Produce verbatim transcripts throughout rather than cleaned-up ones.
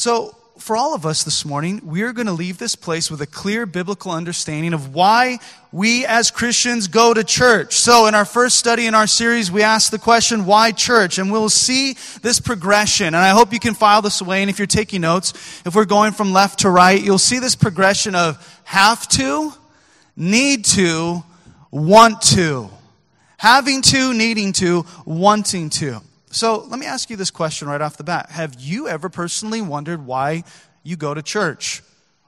So for all of us this morning, we're going to leave this place with a clear biblical understanding of why we as Christians go to church. So in our first study in our series, we asked the question, why church? And we'll see this progression. And I hope you can file this away. And if you're taking notes, if we're going from left to right, you'll see this progression of have to, need to, want to. Having to, needing to, wanting to. So let me ask you this question right off the bat. Have you ever personally wondered why you go to church?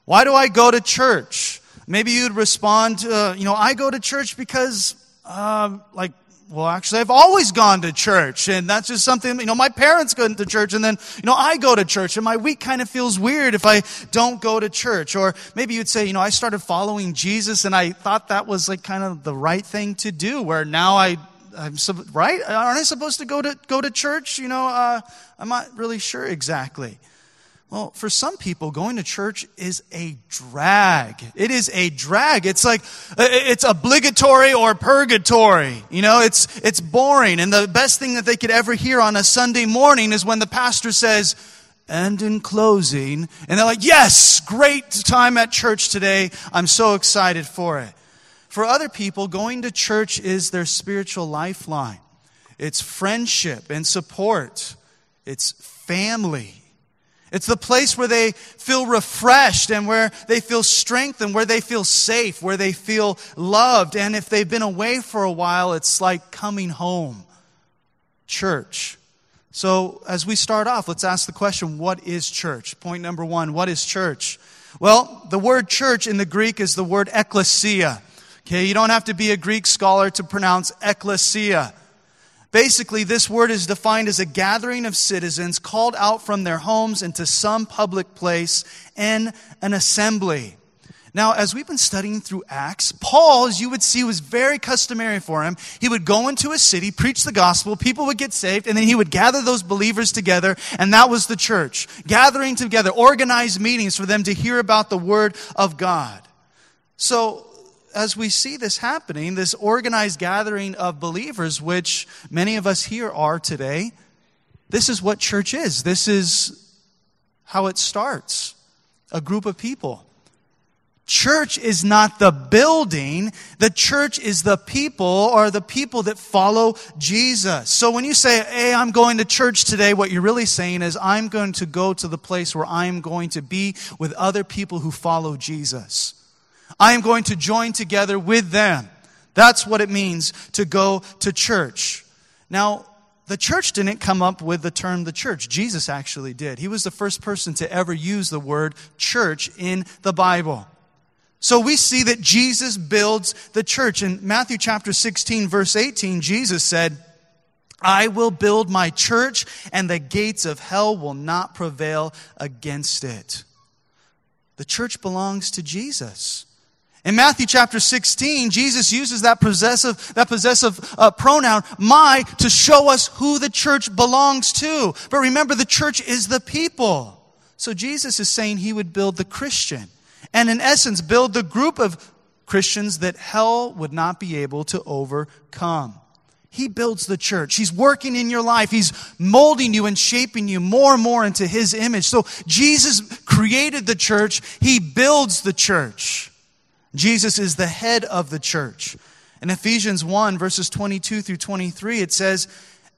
Why do I go to church? Maybe you'd respond, uh, you know, I go to church because, uh, like, well, actually, I've always gone to church, and that's just something, you know, my parents go to church, and then, you know, I go to church, and my week kind of feels weird if I don't go to church. Or maybe you'd say, you know, I started following Jesus, and I thought that was, like, kind of the right thing to do, where now I... I'm right? Aren't I supposed to go to go to church? You know, uh, I'm not really sure exactly. Well, for some people, going to church is a drag. It is a drag. It's like, it's obligatory or purgatory. You know, it's it's boring. And the best thing that they could ever hear on a Sunday morning is when the pastor says, and in closing, and they're like, yes, great time at church today. I'm so excited for it. For other people, going to church is their spiritual lifeline. It's friendship and support. It's family. It's the place where they feel refreshed and where they feel strengthened, where they feel safe, where they feel loved. And if they've been away for a while, it's like coming home. Church. So as we start off, let's ask the question, what is church? Point number one, what is church? Well, the word church in the Greek is the word ekklesia. Okay, you don't have to be a Greek scholar to pronounce ekklesia. Basically, this word is defined as a gathering of citizens called out from their homes into some public place in an assembly. Now, as we've been studying through Acts, Paul, as you would see, was very customary for him. He would go into a city, preach the gospel, people would get saved, and then he would gather those believers together, and that was the church. Gathering together, organized meetings for them to hear about the word of God. So, as we see this happening, this organized gathering of believers, which many of us here are today, this is what church is. This is how it starts, a group of people. Church is not the building. The church is the people, or the people that follow Jesus. So when you say, hey, I'm going to church today, what you're really saying is, I'm going to go to the place where I'm going to be with other people who follow Jesus. I am going to join together with them. That's what it means to go to church. Now, the church didn't come up with the term the church. Jesus actually did. He was the first person to ever use the word church in the Bible. So we see that Jesus builds the church. In Matthew chapter sixteen, verse eighteen, Jesus said, I will build my church, and the gates of hell will not prevail against it. The church belongs to Jesus. In Matthew chapter sixteen, Jesus uses that possessive, that possessive uh, pronoun, my, to show us who the church belongs to. But remember, the church is the people. So Jesus is saying he would build the Christian. And in essence, build the group of Christians that hell would not be able to overcome. He builds the church. He's working in your life. He's molding you and shaping you more and more into his image. So Jesus created the church. He builds the church. Jesus is the head of the church. In Ephesians one, verses twenty-two through twenty-three, it says,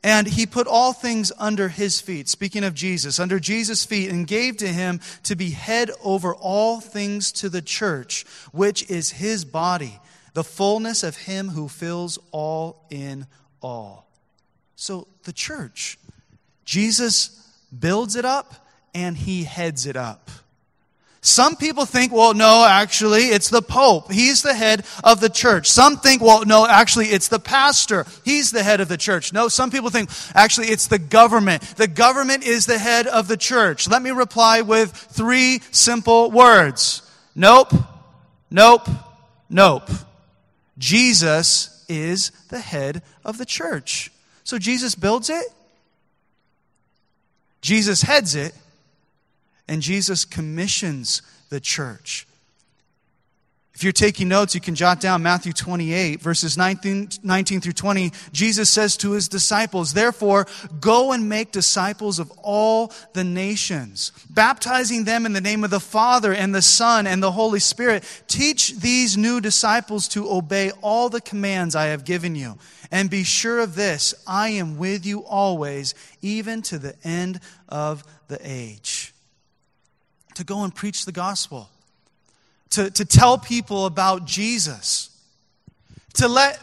and he put all things under his feet, speaking of Jesus, under Jesus' feet, and gave to him to be head over all things to the church, which is his body, the fullness of him who fills all in all. So the church, Jesus builds it up and he heads it up. Some people think, well, no, actually, it's the Pope. He's the head of the church. Some think, well, no, actually, it's the pastor. He's the head of the church. No, some people think, actually, it's the government. The government is the head of the church. Let me reply with three simple words. Nope, nope, nope. Jesus is the head of the church. So Jesus builds it. Jesus heads it. And Jesus commissions the church. If you're taking notes, you can jot down Matthew twenty-eight, verses nineteen through twenty. Jesus says to his disciples, "Therefore, go and make disciples of all the nations, baptizing them in the name of the Father and the Son and the Holy Spirit. Teach these new disciples to obey all the commands I have given you. And be sure of this, I am with you always, even to the end of the age." To go and preach the gospel. To, to tell people about Jesus. To let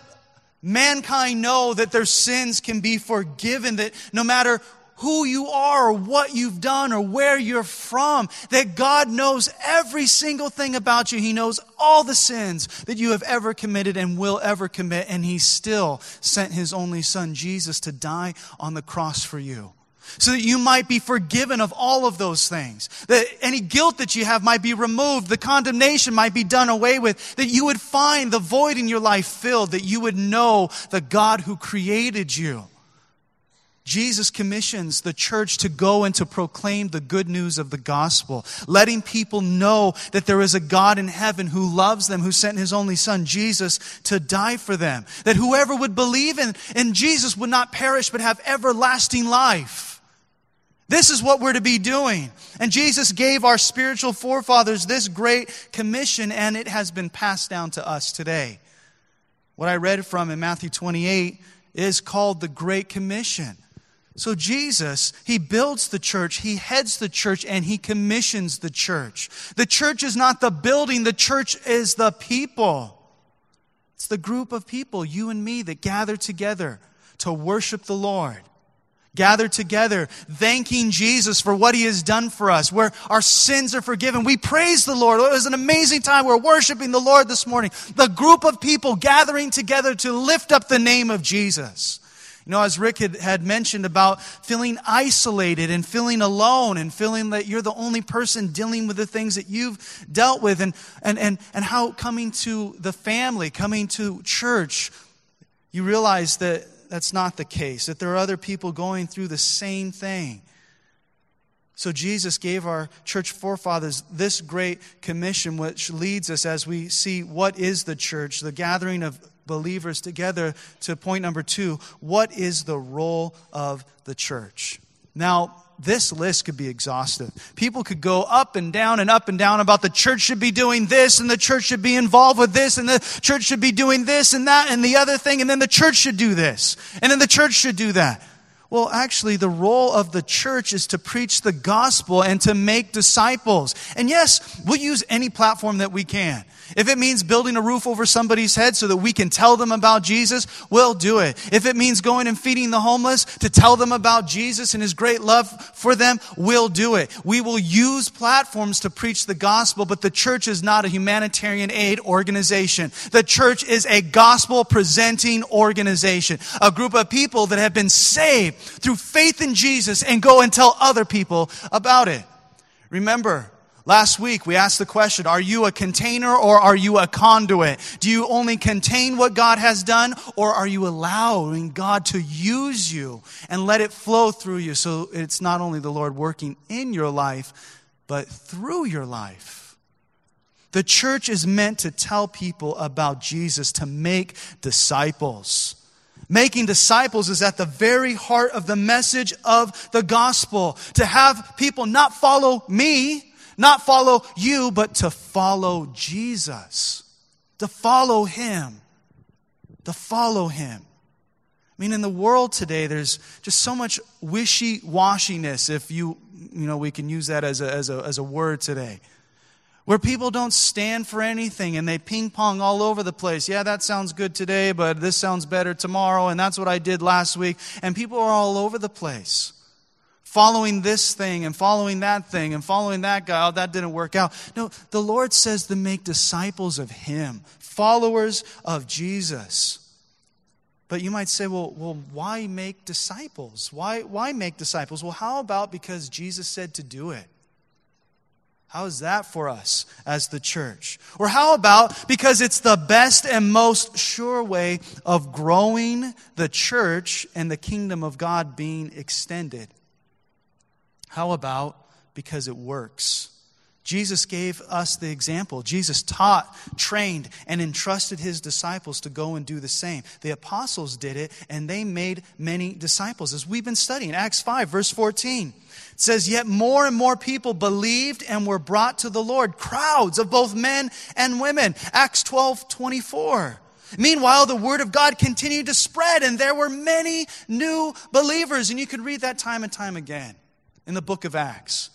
mankind know that their sins can be forgiven. That no matter who you are or what you've done or where you're from, that God knows every single thing about you. He knows all the sins that you have ever committed and will ever commit. And He still sent His only Son, Jesus, to die on the cross for you, so that you might be forgiven of all of those things. That any guilt that you have might be removed. The condemnation might be done away with. That you would find the void in your life filled. That you would know the God who created you. Jesus commissions the church to go and to proclaim the good news of the gospel, letting people know that there is a God in heaven who loves them, who sent His only Son, Jesus, to die for them. That whoever would believe in, in Jesus would not perish but have everlasting life. This is what we're to be doing. And Jesus gave our spiritual forefathers this great commission, and it has been passed down to us today. What I read from in Matthew twenty-eight is called the Great Commission. So Jesus, He builds the church, He heads the church, and He commissions the church. The church is not the building, the church is the people. It's the group of people, you and me, that gather together to worship the Lord. Gather together, thanking Jesus for what He has done for us, where our sins are forgiven. We praise the Lord. It was an amazing time. We're worshiping the Lord this morning. The group of people gathering together to lift up the name of Jesus. You know, as Rick had, had mentioned about feeling isolated and feeling alone and feeling that you're the only person dealing with the things that you've dealt with, and and and, and how coming to the family, coming to church, you realize that that's not the case, that there are other people going through the same thing. So Jesus gave our church forefathers this great commission, which leads us as we see what is the church, the gathering of believers together, to point number two, what is the role of the church? Now, this list could be exhaustive. People could go up and down and up and down about the church should be doing this, and the church should be involved with this, and the church should be doing this and that and the other thing, and then the church should do this, and then the church should do that. Well, actually, the role of the church is to preach the gospel and to make disciples. And yes, we'll use any platform that we can. If it means building a roof over somebody's head so that we can tell them about Jesus, we'll do it. If it means going and feeding the homeless to tell them about Jesus and His great love for them, we'll do it. We will use platforms to preach the gospel, but the church is not a humanitarian aid organization. The church is a gospel-presenting organization, a group of people that have been saved through faith in Jesus and go and tell other people about it. Remember, last week we asked the question, are you a container or are you a conduit? Do you only contain what God has done, or are you allowing God to use you and let it flow through you, so it's not only the Lord working in your life, but through your life? The church is meant to tell people about Jesus, to make disciples. Making disciples is at the very heart of the message of the gospel. To have people not follow me, not follow you, but to follow Jesus. To follow Him. To follow Him. I mean, in the world today, there's just so much wishy-washiness, if you, you know, we can use that as a, as a, as a word today, where people don't stand for anything and they ping-pong all over the place. Yeah, that sounds good today, but this sounds better tomorrow, and that's what I did last week. And people are all over the place, following this thing and following that thing and following that guy. Oh, that didn't work out. No, the Lord says to make disciples of Him, followers of Jesus. But you might say, well, well, why make disciples? Why, why make disciples? Well, how about because Jesus said to do it? How is that for us as the church? Or how about because it's the best and most sure way of growing the church and the kingdom of God being extended? How about because it works? Jesus gave us the example. Jesus taught, trained, and entrusted his disciples to go and do the same. The apostles did it, and they made many disciples. As we've been studying, Acts five, verse fourteen, it says, "Yet more and more people believed and were brought to the Lord, crowds of both men and women." Acts twelve, twenty-four. Meanwhile, the word of God continued to spread, and there were many new believers. And you could read that time and time again in the book of Acts.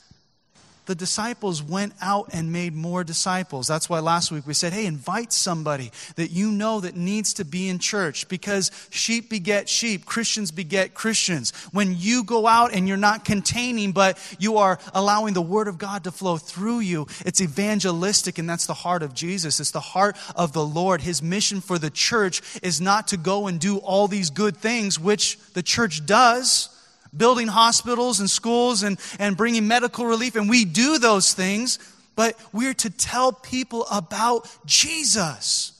The disciples went out and made more disciples. That's why last week we said, hey, invite somebody that you know that needs to be in church, because sheep beget sheep, Christians beget Christians. When you go out and you're not containing, but you are allowing the word of God to flow through you, it's evangelistic, and that's the heart of Jesus. It's the heart of the Lord. His mission for the church is not to go and do all these good things, which the church does, building hospitals and schools and, and bringing medical relief. And we do those things, but we're to tell people about Jesus.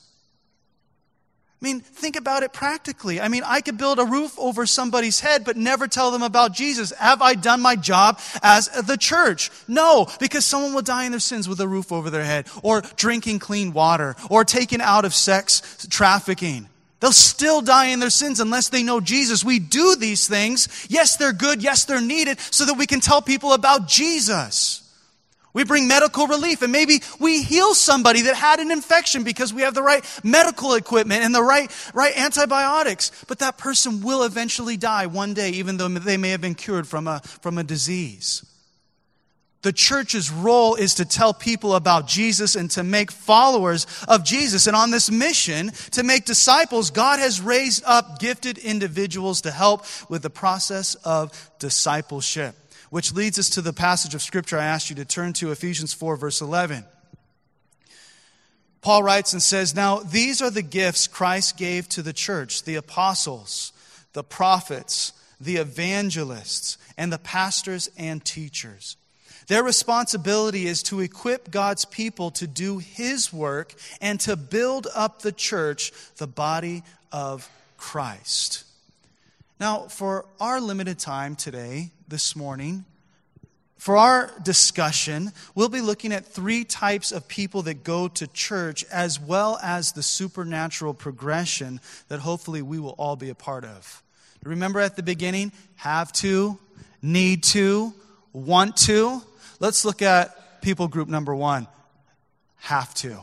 I mean, think about it practically. I mean, I could build a roof over somebody's head, but never tell them about Jesus. Have I done my job as the church? No, because someone will die in their sins with a roof over their head, or drinking clean water, or taken out of sex trafficking. They'll still die in their sins unless they know Jesus. We do these things. Yes, they're good. Yes, they're needed, so that we can tell people about Jesus. We bring medical relief, and maybe we heal somebody that had an infection because we have the right medical equipment and the right, right antibiotics. But that person will eventually die one day, even though they may have been cured from a, from a disease. The church's role is to tell people about Jesus and to make followers of Jesus. And on this mission to make disciples, God has raised up gifted individuals to help with the process of discipleship, which leads us to the passage of Scripture I asked you to turn to, Ephesians four, verse eleven. Paul writes and says, "Now these are the gifts Christ gave to the church, the apostles, the prophets, the evangelists, and the pastors and teachers." Their responsibility is to equip God's people to do his work and to build up the church, the body of Christ. Now, for our limited time today, this morning, for our discussion, we'll be looking at three types of people that go to church, as well as the supernatural progression that hopefully we will all be a part of. Remember at the beginning, have to, need to, want to. Let's look at people group number one, have to.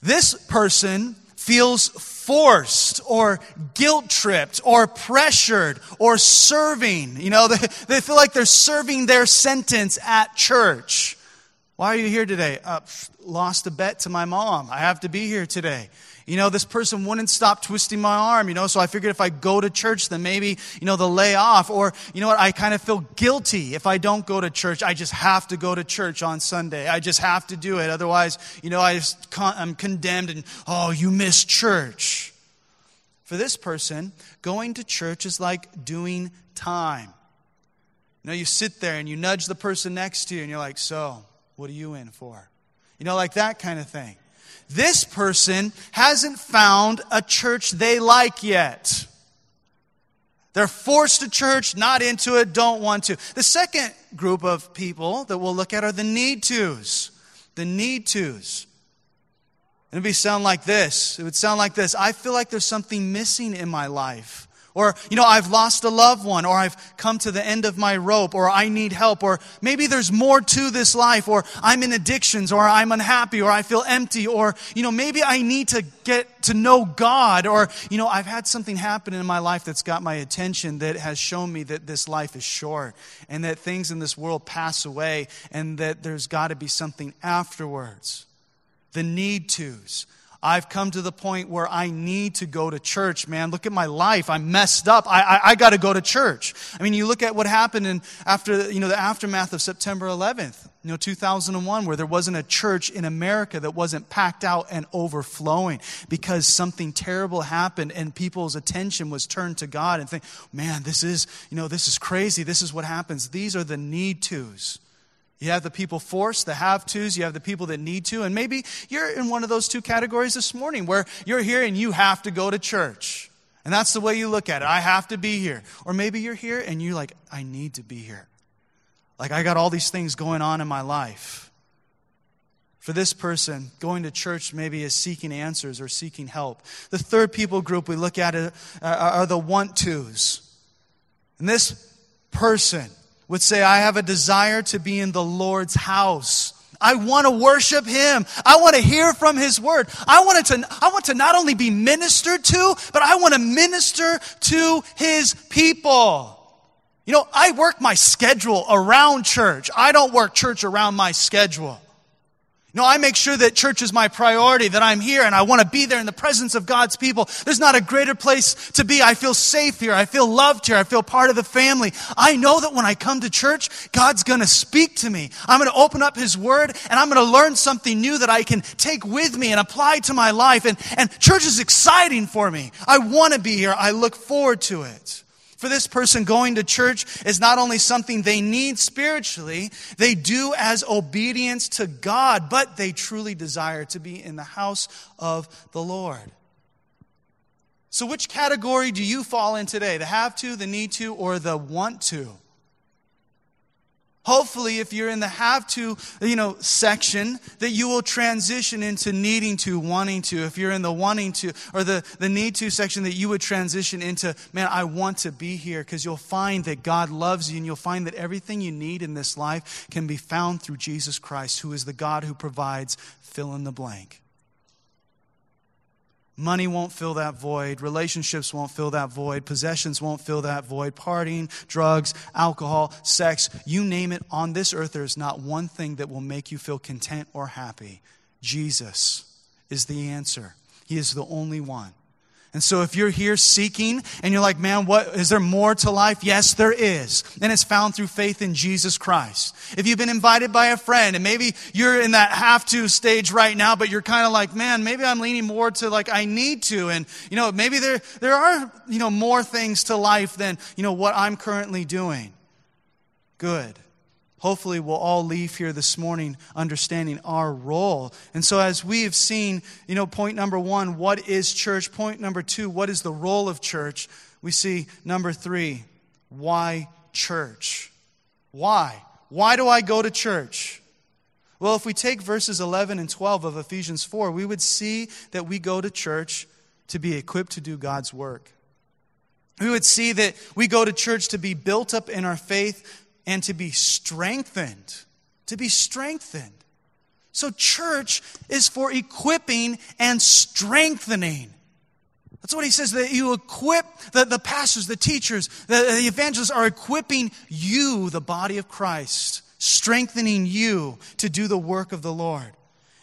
This person feels forced or guilt-tripped or pressured or serving. You know, they, they feel like they're serving their sentence at church. Why are you here today? Uh, lost a bet to my mom. I have to be here today. You know, this person wouldn't stop twisting my arm, you know, so I figured if I go to church, then maybe, you know, they'll lay off. Or, you know what, I kind of feel guilty if I don't go to church. I just have to go to church on Sunday. I just have to do it. Otherwise, you know, I just con- I'm condemned and, oh, you miss church. For this person, going to church is like doing time. You know, you sit there and you nudge the person next to you and you're like, so, what are you in for? You know, like that kind of thing. This person hasn't found a church they like yet. They're forced to church, not into it, don't want to. The second group of people that we'll look at are the need tos. The need tos. It would be sound like this. It would sound like this. I feel like there's something missing in my life. Or, you know, I've lost a loved one, or I've come to the end of my rope, or I need help, or maybe there's more to this life, or I'm in addictions, or I'm unhappy, or I feel empty, or, you know, maybe I need to get to know God, or, you know, I've had something happen in my life that's got my attention that has shown me that this life is short, and that things in this world pass away, and that there's got to be something afterwards. The need tos. I've come to the point where I need to go to church, man. Look at my life. I'm messed up. I I, I got to go to church. I mean, you look at what happened in after you know the aftermath of September eleventh, you know, two thousand one, where there wasn't a church in America that wasn't packed out and overflowing because something terrible happened and people's attention was turned to God and think, man, this is you know this is crazy. This is what happens. These are the need tos. You have the people forced, the have-tos. You have the people that need to. And maybe you're in one of those two categories this morning where you're here and you have to go to church. And that's the way you look at it. I have to be here. Or maybe you're here and you're like, I need to be here. Like, I got all these things going on in my life. For this person, going to church maybe is seeking answers or seeking help. The third people group we look at are the want-tos. And this person would say, I have a desire to be in the Lord's house. I want to worship Him. I want to hear from His Word. I want to, I want to not only be ministered to, but I want to minister to His people. You know, I work my schedule around church. I don't work church around my schedule. No, I make sure that church is my priority, that I'm here and I want to be there in the presence of God's people. There's not a greater place to be. I feel safe here. I feel loved here. I feel part of the family. I know that when I come to church, God's going to speak to me. I'm going to open up His Word and I'm going to learn something new that I can take with me and apply to my life. And, and church is exciting for me. I want to be here. I look forward to it. For this person, going to church is not only something they need spiritually, they do as obedience to God, but they truly desire to be in the house of the Lord. So which category do you fall in today? The have to, the need to, or the want to? Hopefully, if you're in the have to, you know, section, that you will transition into needing to, wanting to. If you're in the wanting to or the, the need to section, that you would transition into, man, I want to be here, because you'll find that God loves you and you'll find that everything you need in this life can be found through Jesus Christ, who is the God who provides fill in the blank. Money won't fill that void. Relationships won't fill that void. Possessions won't fill that void. Partying, drugs, alcohol, sex, you name it, on this earth, there is not one thing that will make you feel content or happy. Jesus is the answer. He is the only one. And so if you're here seeking and you're like, man, what is there more to life? Yes, there is. And it's found through faith in Jesus Christ. If you've been invited by a friend and maybe you're in that have to stage right now, but you're kind of like, man, maybe I'm leaning more to like I need to. And, you know, maybe there there are, you know, more things to life than, you know, what I'm currently doing. Good. Hopefully we'll all leave here this morning understanding our role. And so as we have seen, you know, point number one, what is church? Point number two, what is the role of church? We see number three, why church? Why? Why do I go to church? Well, if we take verses eleven and twelve of Ephesians four, we would see that we go to church to be equipped to do God's work. We would see that we go to church to be built up in our faith, and to be strengthened, to be strengthened. So church is for equipping and strengthening. That's what he says, that you equip the, the pastors, the teachers, the, the evangelists are equipping you, the body of Christ, strengthening you to do the work of the Lord.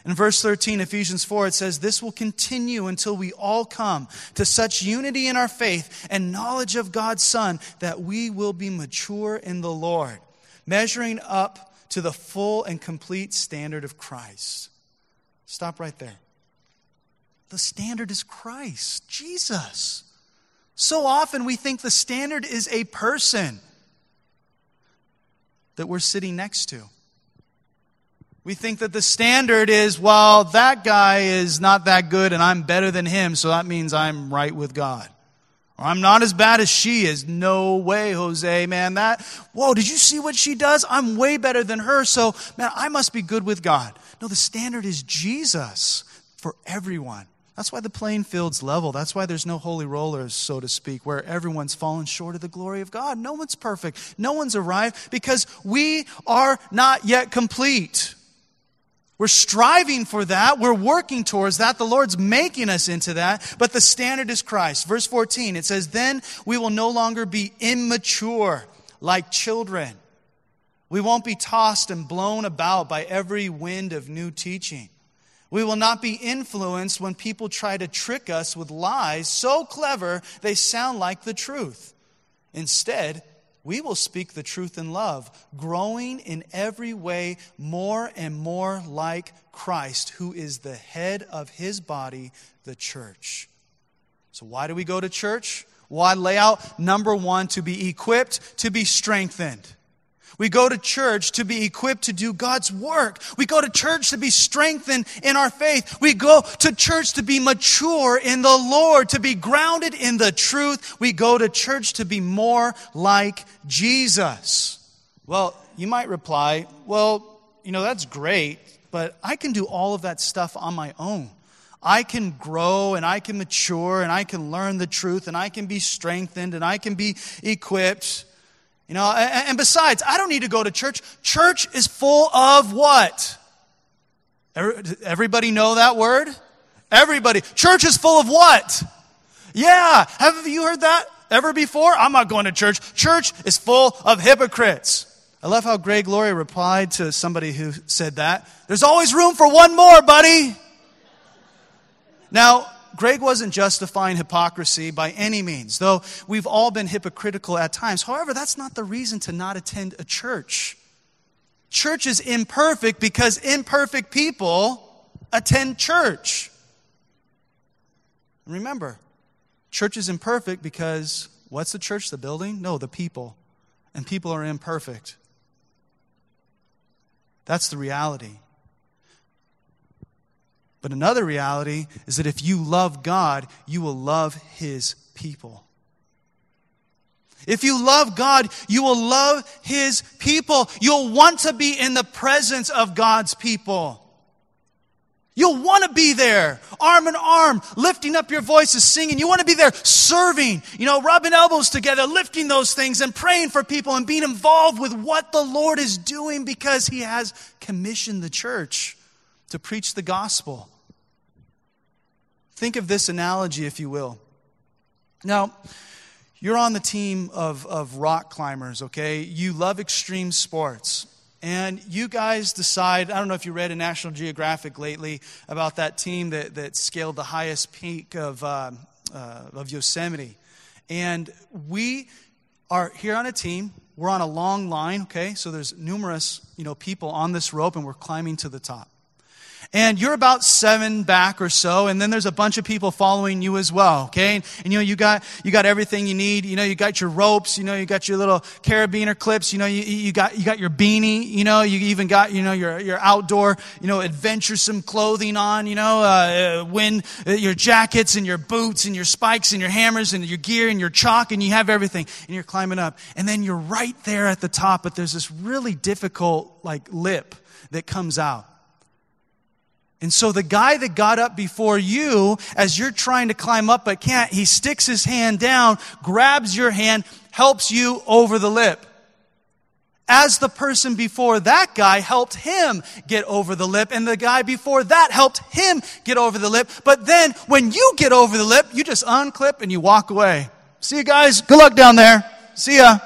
In verse thirteen, Ephesians four, it says, this will continue until we all come to such unity in our faith and knowledge of God's Son that we will be mature in the Lord, measuring up to the full and complete standard of Christ. Stop right there. The standard is Christ, Jesus. So often we think the standard is a person that we're sitting next to. We think that the standard is, well, that guy is not that good and I'm better than him, so that means I'm right with God. Or I'm not as bad as she is. No way, Jose, man. That, whoa, did you see what she does? I'm way better than her, so, man, I must be good with God. No, the standard is Jesus for everyone. That's why the playing field's level. That's why there's no holy rollers, so to speak, where everyone's fallen short of the glory of God. No one's perfect. No one's arrived because we are not yet complete. We're striving for that. We're working towards that. The Lord's making us into that. But the standard is Christ. Verse fourteen, it says, then we will no longer be immature like children. We won't be tossed and blown about by every wind of new teaching. We will not be influenced when people try to trick us with lies so clever they sound like the truth. Instead, we will speak the truth in love, growing in every way more and more like Christ, who is the head of His body, the church. So why do we go to church? Well, I lay out number one, to be equipped, to be strengthened. We go to church to be equipped to do God's work. We go to church to be strengthened in our faith. We go to church to be mature in the Lord, to be grounded in the truth. We go to church to be more like Jesus. Well, you might reply, well, you know, that's great. but I can do all of that stuff on my own. I can grow and I can mature and I can learn the truth and I can be strengthened and I can be equipped. You know, and besides, I don't need to go to church. Church is full of what? Everybody know that word? Everybody. Church is full of what? Yeah. Have you heard that ever before? I'm not going to church. Church is full of hypocrites. I love how Greg Laurie replied to somebody who said that. There's always room for one more, buddy. Now, Greg wasn't justifying hypocrisy by any means, though we've all been hypocritical at times. However, that's not the reason to not attend a church. Church is imperfect because imperfect people attend church. Remember, church is imperfect because what's the church? The building? No, the people. And people are imperfect. That's the reality. But another reality is that if you love God, you will love his people. If you love God, you will love his people. You'll want to be in the presence of God's people. You'll want to be there, arm in arm, lifting up your voices, singing. You want to be there serving, you know, rubbing elbows together, lifting those things and praying for people and being involved with what the Lord is doing because he has commissioned the church to preach the gospel. Think of this analogy, if you will. Now, you're on the team of, of rock climbers, okay? You love extreme sports. And you guys decide, I don't know if you read in National Geographic lately about that team that, that scaled the highest peak of uh, uh, of Yosemite. And we are here on a team. We're on a long line, okay? So there's numerous, you know, people on this rope, and we're climbing to the top. And you're about seven back or so, and then there's a bunch of people following you as well, okay? And, and you know, you got you got everything you need. You know, you got your ropes. You know, you got your little carabiner clips. You know, you you got you got your beanie. You know, you even got you know your your outdoor you know adventuresome clothing on. You know, uh, when uh, your jackets and your boots and your spikes and your hammers and your gear and your chalk, and you have everything, and you're climbing up, and then you're right there at the top. But there's this really difficult like lip that comes out. And so the guy that got up before you, as you're trying to climb up but can't, he sticks his hand down, grabs your hand, helps you over the lip. As the person before that guy helped him get over the lip, and the guy before that helped him get over the lip. But then when you get over the lip, you just unclip and you walk away. See you guys. Good luck down there. See ya.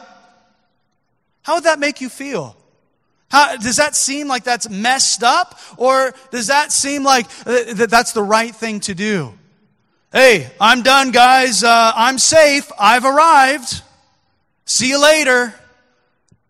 How would that make you feel? How, does that seem like that's messed up? Or does that seem like th- th- that's the right thing to do? Hey, I'm done, guys. Uh, I'm safe. I've arrived. See you later.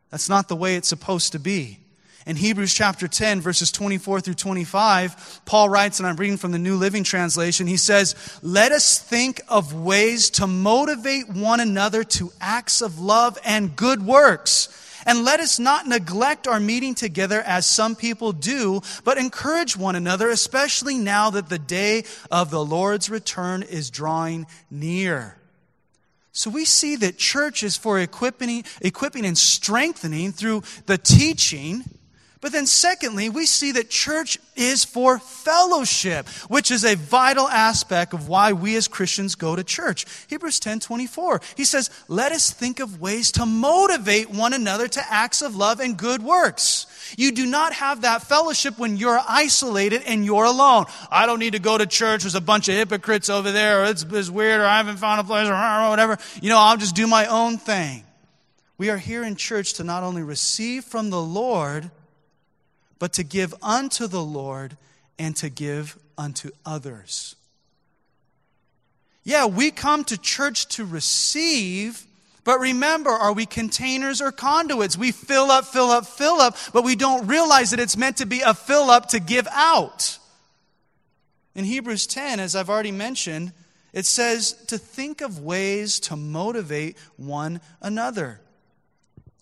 That's not the way it's supposed to be. In Hebrews chapter ten, verses twenty-four through twenty-five, Paul writes, and I'm reading from the New Living Translation, he says, "Let us think of ways to motivate one another to acts of love and good works. And let us not neglect our meeting together as some people do, but encourage one another, especially now that the day of the Lord's return is drawing near." So we see that church is for equipping, equipping and strengthening through the teaching. But then secondly, we see that church is for fellowship, which is a vital aspect of why we as Christians go to church. Hebrews ten twenty-four, he says, "Let us think of ways to motivate one another to acts of love and good works." You do not have that fellowship when you're isolated and you're alone. I don't need to go to church. There's a bunch of hypocrites over there. Or it's, it's weird, or I haven't found a place, or whatever. You know, I'll just do my own thing. We are here in church to not only receive from the Lord, but to give unto the Lord and to give unto others. Yeah, we come to church to receive, but remember, are we containers or conduits? We fill up, fill up, fill up, but we don't realize that it's meant to be a fill up to give out. In Hebrews ten, as I've already mentioned, it says to think of ways to motivate one another.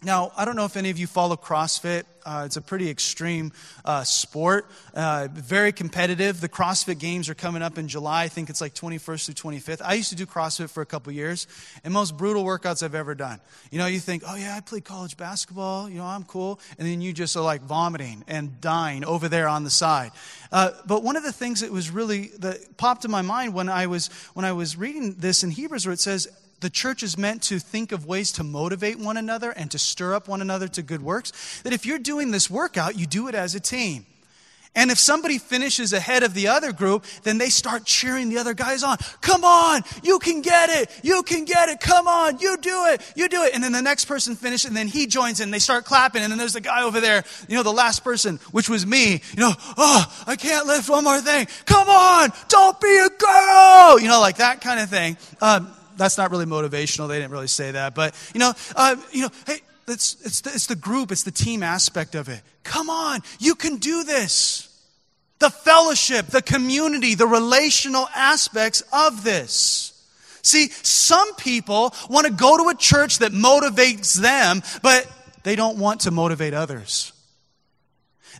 Now, I don't know if any of you follow CrossFit. Uh, it's a pretty extreme uh, sport, uh, very competitive. The CrossFit Games are coming up in July. I think it's like twenty-first through twenty-fifth. I used to do CrossFit for a couple years, and most brutal workouts I've ever done. You know, you think, oh, yeah, I played college basketball. You know, I'm cool. And then you just are like vomiting and dying over there on the side. Uh, but one of the things that was really that popped in my mind when I was when I was reading this in Hebrews, where it says, the church is meant to think of ways to motivate one another and to stir up one another to good works. That if you're doing this workout, you do it as a team. And if somebody finishes ahead of the other group, then they start cheering the other guys on. Come on, you can get it. You can get it. Come on, you do it. You do it. And then the next person finishes, and then he joins in, and they start clapping. And then there's the guy over there, you know, the last person, which was me. You know, oh, I can't lift one more thing. Come on, don't be a girl. You know, like that kind of thing. Um, That's not really motivational. They didn't really say that. But, you know, uh, you know, hey, it's, it's, the, it's the group. It's the team aspect of it. Come on. You can do this. The fellowship, the community, the relational aspects of this. See, some people want to go to a church that motivates them, but they don't want to motivate others.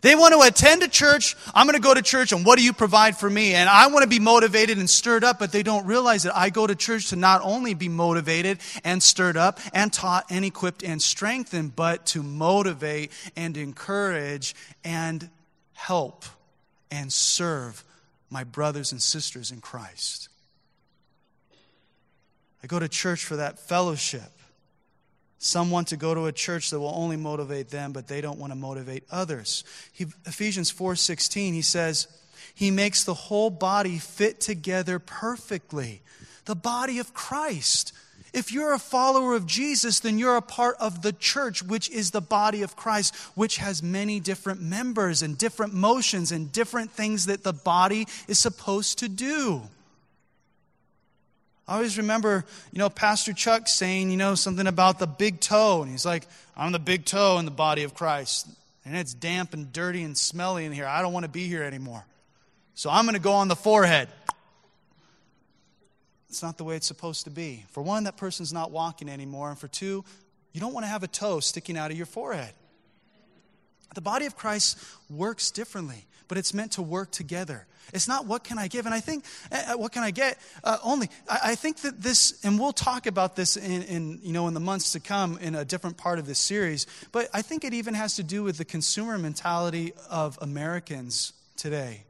They want to attend a church. I'm going to go to church, and what do you provide for me? And I want to be motivated and stirred up, but they don't realize that I go to church to not only be motivated and stirred up and taught and equipped and strengthened, but to motivate and encourage and help and serve my brothers and sisters in Christ. I go to church for that fellowship. Some want to go to a church that will only motivate them, but they don't want to motivate others. He, Ephesians four sixteen, he says, he makes the whole body fit together perfectly. The body of Christ. If you're a follower of Jesus, then you're a part of the church, which is the body of Christ, which has many different members and different motions and different things that the body is supposed to do. I always remember, you know, Pastor Chuck saying, you know, something about the big toe. And he's like, I'm the big toe in the body of Christ. And it's damp and dirty and smelly in here. I don't want to be here anymore. So I'm going to go on the forehead. It's not the way it's supposed to be. For one, that person's not walking anymore. And for two, you don't want to have a toe sticking out of your forehead. The body of Christ works differently, but it's meant to work together. It's not what can I give, and I think uh, what can I get uh, only. I, I think that this, and we'll talk about this in, in you know in the months to come in a different part of this series. But I think it even has to do with the consumer mentality of Americans today,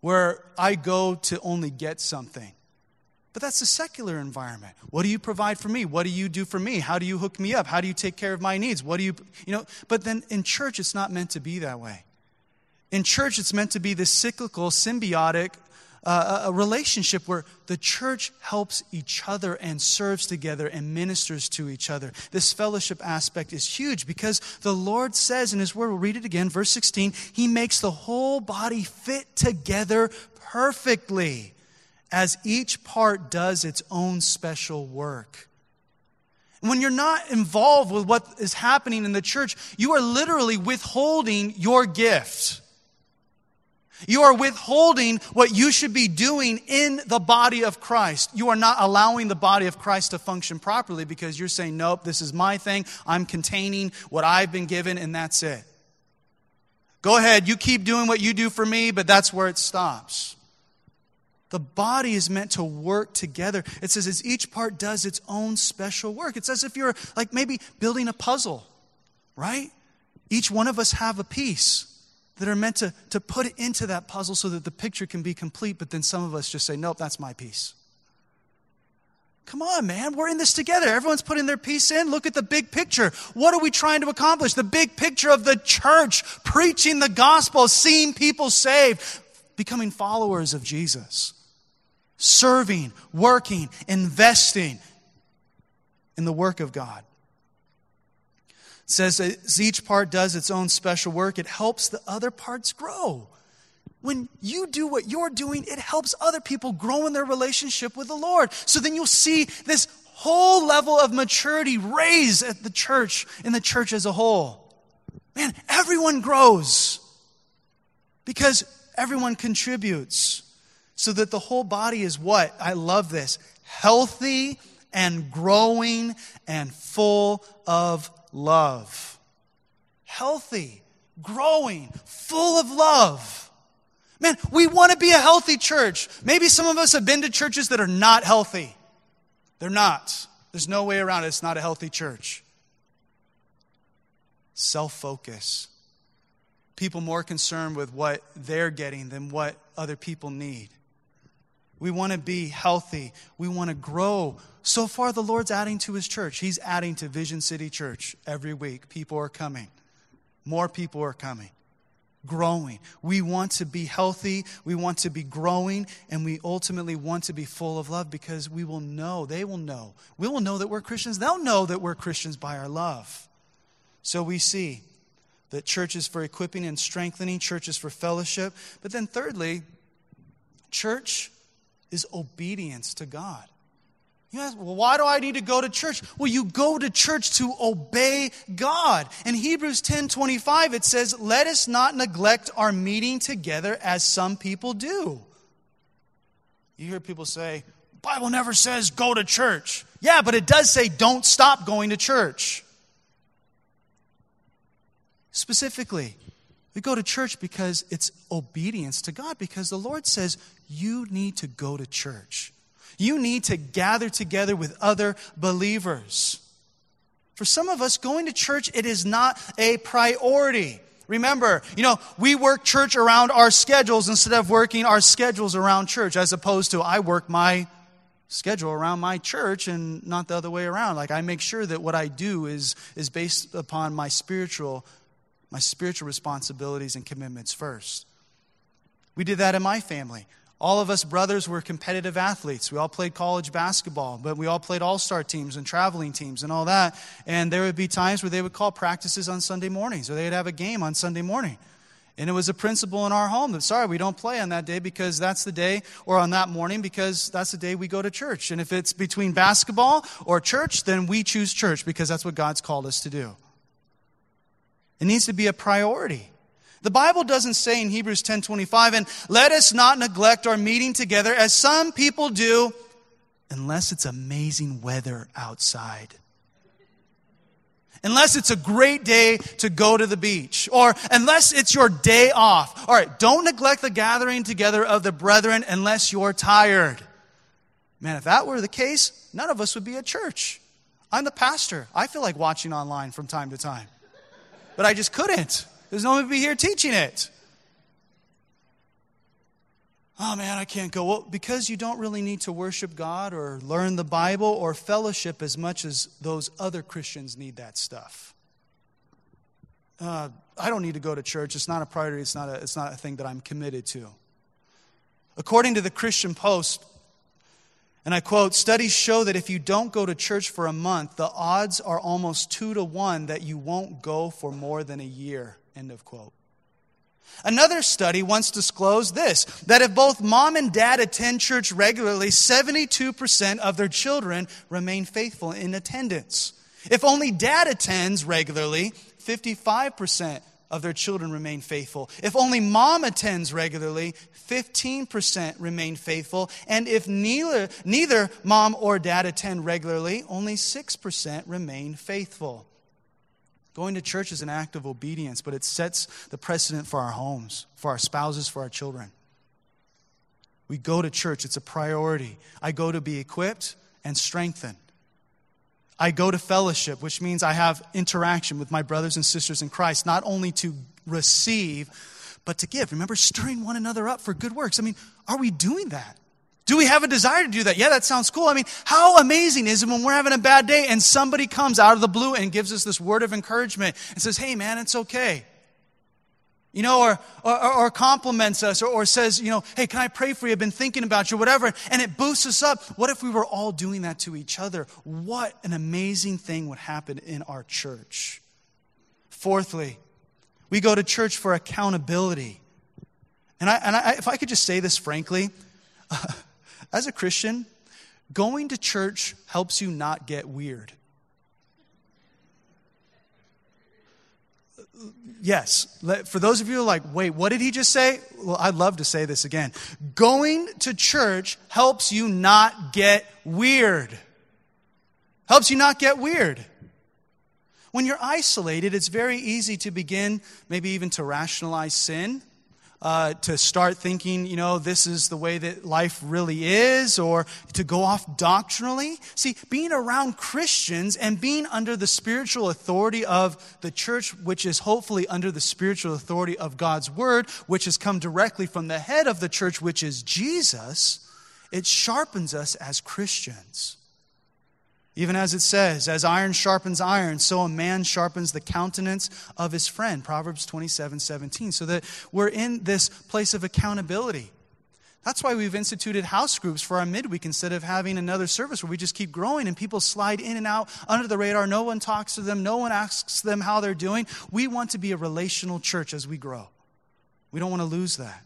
where I go to only get something. But that's the secular environment. What do you provide for me? What do you do for me? How do you hook me up? How do you take care of my needs? What do you, you know? But then in church, it's not meant to be that way. In church, it's meant to be this cyclical, symbiotic uh, a relationship where the church helps each other and serves together and ministers to each other. This fellowship aspect is huge because the Lord says in his word, we'll read it again, verse sixteen, he makes the whole body fit together perfectly, as each part does its own special work. When you're not involved with what is happening in the church, you are literally withholding your gift. You are withholding what you should be doing in the body of Christ. You are not allowing the body of Christ to function properly because you're saying, nope, this is my thing. I'm containing what I've been given, and that's it. Go ahead, you keep doing what you do for me, but that's where it stops. The body is meant to work together. It says as each part does its own special work. It's as if you're like maybe building a puzzle, right? Each one of us have a piece that are meant to, to put it into that puzzle so that the picture can be complete. But then some of us just say, nope, that's my piece. Come on, man. We're in this together. Everyone's putting their piece in. Look at the big picture. What are we trying to accomplish? The big picture of the church, preaching the gospel, seeing people saved, becoming followers of Jesus. Serving, working, investing in the work of God. It says as each part does its own special work, it helps the other parts grow. When you do what you're doing, it helps other people grow in their relationship with the Lord. So then you'll see this whole level of maturity raised at the church, in the church as a whole. Man, everyone grows because everyone contributes. So that the whole body is what? I love this. Healthy and growing and full of love. Healthy, growing, full of love. Man, we want to be a healthy church. Maybe some of us have been to churches that are not healthy. They're not. There's no way around it. It's not a healthy church. Self-focus. People more concerned with what they're getting than what other people need. We want to be healthy. We want to grow. So far, the Lord's adding to his church. He's adding to Vision City Church every week. People are coming. More people are coming. Growing. We want to be healthy. We want to be growing. And we ultimately want to be full of love because we will know. They will know. We will know that we're Christians. They'll know that we're Christians by our love. So we see that church is for equipping and strengthening. Church is for fellowship. But then thirdly, church is obedience to God. You ask, well, why do I need to go to church? Well, you go to church to obey God. In Hebrews ten twenty-five, it says, let us not neglect our meeting together as some people do. You hear people say, the Bible never says go to church. Yeah, but it does say don't stop going to church. Specifically, we go to church because it's obedience to God, because the Lord says you need to go to church. You need to gather together with other believers. For some of us, going to church, it is not a priority. Remember, you know, we work church around our schedules instead of working our schedules around church, as opposed to I work my schedule around my church and not the other way around. Like I make sure that what I do is, is based upon my spiritual My spiritual responsibilities and commitments first. We did that in my family. All of us brothers were competitive athletes. We all played college basketball, but we all played all-star teams and traveling teams and all that. And there would be times where they would call practices on Sunday mornings, or they'd have a game on Sunday morning. And it was a principle in our home that, sorry, we don't play on that day because that's the day, or on that morning because that's the day we go to church. And if it's between basketball or church, then we choose church because that's what God's called us to do. It needs to be a priority. The Bible doesn't say in Hebrews ten twenty-five, and let us not neglect our meeting together as some people do, unless it's amazing weather outside. Unless it's a great day to go to the beach, or unless it's your day off. All right, don't neglect the gathering together of the brethren unless you're tired. Man, if that were the case, none of us would be at church. I'm the pastor. I feel like watching online from time to time. But I just couldn't. There's no one to be here teaching it. Oh man, I can't go. Well, because you don't really need to worship God or learn the Bible or fellowship as much as those other Christians need that stuff. Uh, I don't need to go to church. It's not a priority. It's not a, it's not a thing that I'm committed to. According to the Christian Post, and I quote, studies show that if you don't go to church for a month, the odds are almost two to one that you won't go for more than a year, end of quote. Another study once disclosed this, that if both mom and dad attend church regularly, seventy-two percent of their children remain faithful in attendance. If only dad attends regularly, fifty-five percent of their children remain faithful. If only mom attends regularly, fifteen percent remain faithful. And if neither, neither mom or dad attend regularly, only six percent remain faithful. Going to church is an act of obedience, but it sets the precedent for our homes, for our spouses, for our children. We go to church. It's a priority. I go to be equipped and strengthened. I go to fellowship, which means I have interaction with my brothers and sisters in Christ, not only to receive, but to give. Remember, stirring one another up for good works. I mean, are we doing that? Do we have a desire to do that? Yeah, that sounds cool. I mean, how amazing is it when we're having a bad day and somebody comes out of the blue and gives us this word of encouragement and says, hey, man, it's okay. You know, or, or, or compliments us or, or says, you know, hey, can I pray for you? I've been thinking about you, whatever. And it boosts us up. What if we were all doing that to each other? What an amazing thing would happen in our church. Fourthly, we go to church for accountability. And I, and I, if I could just say this frankly, uh, as a Christian, going to church helps you not get weird. Yes, for those of you who are like, wait, what did he just say? Well, I'd love to say this again. Going to church helps you not get weird. Helps you not get weird. When you're isolated, it's very easy to begin maybe even to rationalize sin, uh, to start thinking, you know, this is the way that life really is, or to go off doctrinally. See, being around Christians and being under the spiritual authority of the church, which is hopefully under the spiritual authority of God's word, which has come directly from the head of the church, which is Jesus, it sharpens us as Christians. Even as it says, as iron sharpens iron, so a man sharpens the countenance of his friend. Proverbs twenty-seven seventeen. So that we're in this place of accountability. That's why we've instituted house groups for our midweek instead of having another service where we just keep growing and people slide in and out under the radar. No one talks to them. No one asks them how they're doing. We want to be a relational church as we grow. We don't want to lose that.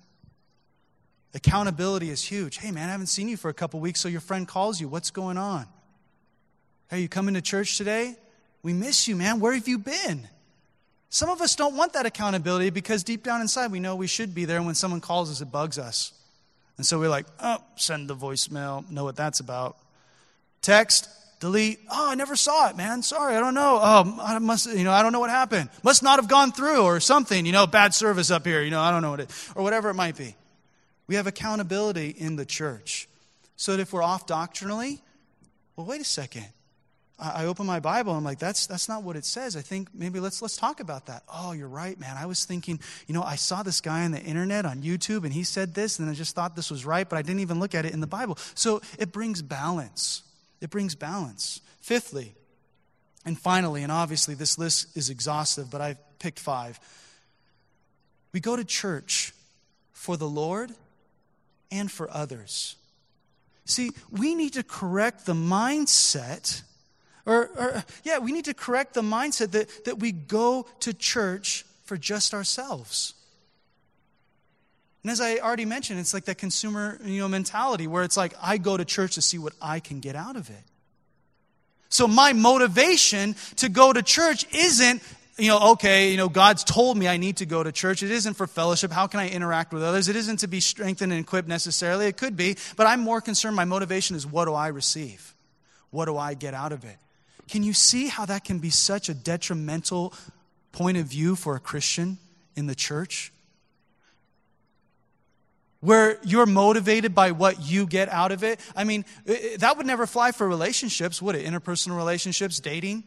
Accountability is huge. Hey, man, I haven't seen you for a couple weeks, so your friend calls you. What's going on? Hey, you coming to church today? We miss you, man. Where have you been? Some of us don't want that accountability because deep down inside we know we should be there. And when someone calls us, it bugs us. And so we're like, oh, send the voicemail. Know what that's about. Text, delete. Oh, I never saw it, man. Sorry, I don't know. Oh, I must, you know, I don't know what happened. Must not have gone through or something. You know, bad service up here. You know, I don't know what it is. Or whatever it might be. We have accountability in the church. So that if we're off doctrinally, well, wait a second. I open my Bible, I'm like, that's that's not what it says. I think maybe let's let's talk about that. Oh, you're right, man. I was thinking, you know, I saw this guy on the internet, on YouTube, and he said this, and I just thought this was right, but I didn't even look at it in the Bible. So it brings balance. It brings balance. Fifthly, and finally, and obviously this list is exhaustive, but I've picked five. We go to church for the Lord and for others. See, we need to correct the mindset Or, or, yeah, we need to correct the mindset that, that we go to church for just ourselves. And as I already mentioned, it's like that consumer, you know, mentality where it's like, I go to church to see what I can get out of it. So my motivation to go to church isn't, you know, okay, you know, God's told me I need to go to church. It isn't for fellowship. How can I interact with others? It isn't to be strengthened and equipped necessarily. It could be, but I'm more concerned. My motivation is what do I receive? What do I get out of it? Can you see how that can be such a detrimental point of view for a Christian in the church? Where you're motivated by what you get out of it? I mean, that would never fly for relationships, would it? Interpersonal relationships, dating.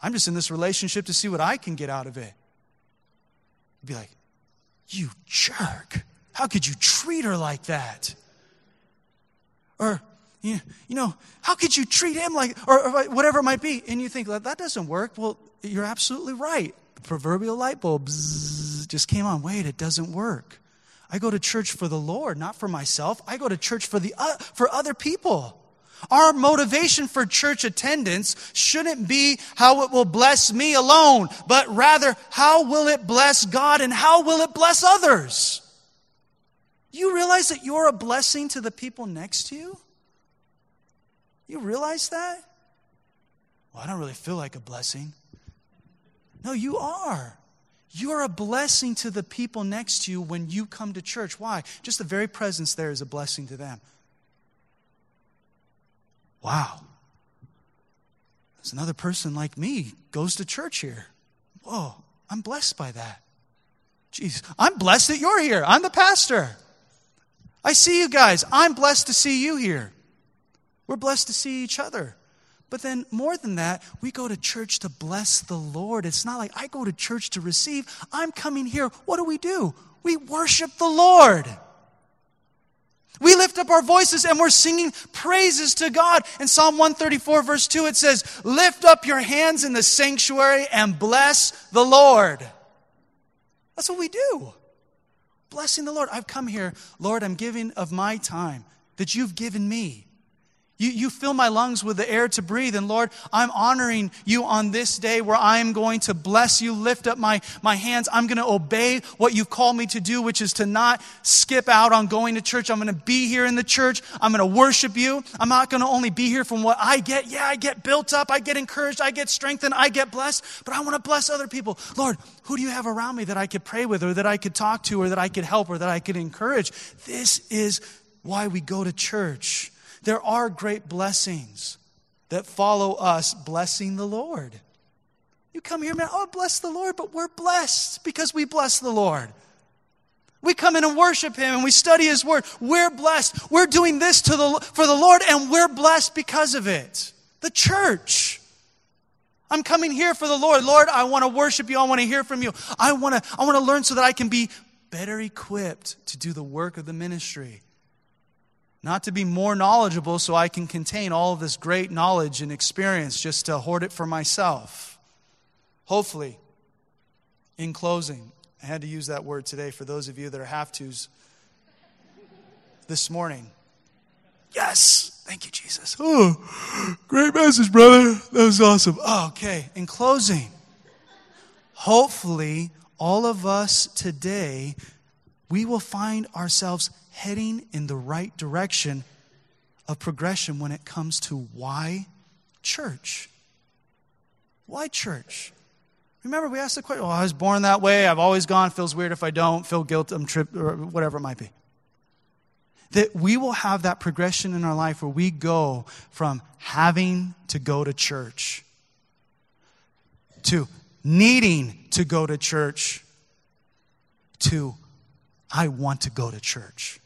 I'm just in this relationship to see what I can get out of it. You'd be like, you jerk. How could you treat her like that? Or, You know, how could you treat him like, or, or whatever it might be? And you think, well, that doesn't work. Well, you're absolutely right. The proverbial light bulb bzzz, just came on. Wait, it doesn't work. I go to church for the Lord, not for myself. I go to church for the uh, for other people. Our motivation for church attendance shouldn't be how it will bless me alone, but rather how will it bless God and how will it bless others? You realize that you're a blessing to the people next to you? You realize that? Well, I don't really feel like a blessing. No, you are. You're a blessing to the people next to you when you come to church. Why? Just the very presence there is a blessing to them. Wow. There's another person like me goes to church here. Whoa, I'm blessed by that. Jeez, I'm blessed that you're here. I'm the pastor. I see you guys. I'm blessed to see you here. We're blessed to see each other. But then more than that, we go to church to bless the Lord. It's not like I go to church to receive. I'm coming here. What do we do? We worship the Lord. We lift up our voices and we're singing praises to God. In Psalm one thirty-four verse two, it says, lift up your hands in the sanctuary and bless the Lord. That's what we do. Blessing the Lord. I've come here, Lord, I'm giving of my time that you've given me. You, you fill my lungs with the air to breathe. And Lord, I'm honoring you on this day where I'm going to bless you, lift up my, my hands. I'm going to obey what you've called me to do, which is to not skip out on going to church. I'm going to be here in the church. I'm going to worship you. I'm not going to only be here from what I get. Yeah, I get built up. I get encouraged. I get strengthened. I get blessed. But I want to bless other people. Lord, who do you have around me that I could pray with or that I could talk to or that I could help or that I could encourage? This is why we go to church. There are great blessings that follow us blessing the Lord. You come here, man, oh, bless the Lord, but we're blessed because we bless the Lord. We come in and worship Him and we study His Word. We're blessed. We're doing this to the, for the Lord, and we're blessed because of it. The church. I'm coming here for the Lord. Lord, I want to worship You. I want to hear from You. I want to, I want to learn so that I can be better equipped to do the work of the ministry. Not to be more knowledgeable so I can contain all of this great knowledge and experience just to hoard it for myself. Hopefully, in closing, I had to use that word today for those of you that are have-tos this morning. Yes! Thank you, Jesus. Oh, great message, brother. That was awesome. Oh, okay, in closing, hopefully, all of us today, we will find ourselves heading in the right direction of progression when it comes to why church? Why church? Remember, we asked the question, oh, I was born that way, I've always gone, feels weird if I don't, feel guilt, I'm tripped, or whatever it might be. That we will have that progression in our life where we go from having to go to church to needing to go to church to I want to go to church.